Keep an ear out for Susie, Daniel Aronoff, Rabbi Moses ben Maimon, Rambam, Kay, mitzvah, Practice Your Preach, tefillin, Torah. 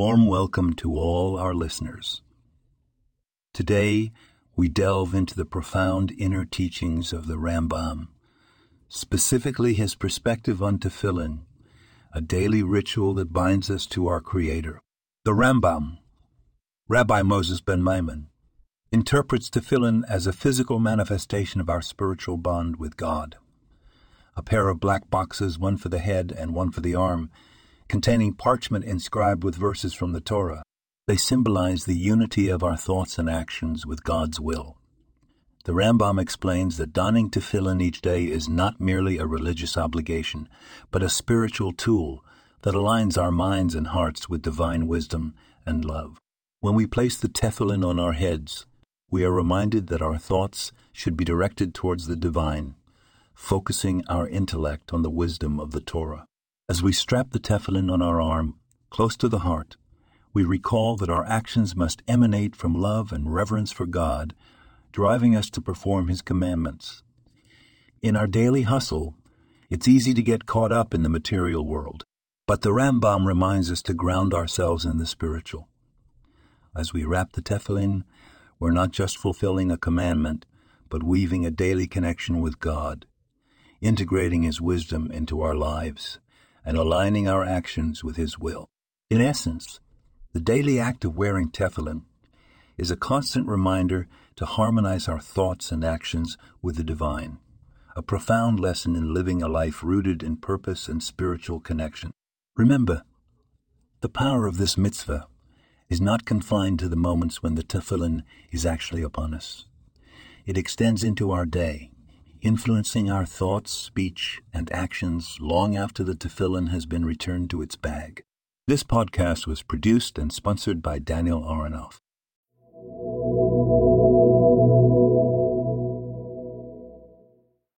warm welcome to all our listeners. Today, we delve into the profound inner teachings of the Rambam, specifically his perspective on tefillin, a daily ritual that binds us to our Creator. The Rambam, Rabbi Moses ben Maimon, interprets tefillin as a physical manifestation of our spiritual bond with God. A pair of black boxes, one for the head and one for the arm, containing parchment inscribed with verses from the Torah. They symbolize the unity of our thoughts and actions with God's will. The Rambam explains that donning tefillin each day is not merely a religious obligation, but a spiritual tool that aligns our minds and hearts with divine wisdom and love. When we place the tefillin on our heads, we are reminded that our thoughts should be directed towards the divine, focusing our intellect on the wisdom of the Torah. As we strap the tefillin on our arm, close to the heart, we recall that our actions must emanate from love and reverence for God, driving us to perform His commandments. In our daily hustle, it's easy to get caught up in the material world, but the Rambam reminds us to ground ourselves in the spiritual. As we wrap the tefillin, we're not just fulfilling a commandment, but weaving a daily connection with God, integrating His wisdom into our lives, and aligning our actions with His will. In essence, the daily act of wearing tefillin is a constant reminder to harmonize our thoughts and actions with the divine, a profound lesson in living a life rooted in purpose and spiritual connection. Remember, the power of this mitzvah is not confined to the moments when the tefillin is actually upon us. It extends into our day, influencing our thoughts, speech, and actions long after the tefillin has been returned to its bag. This podcast was produced and sponsored by Daniel Aronoff.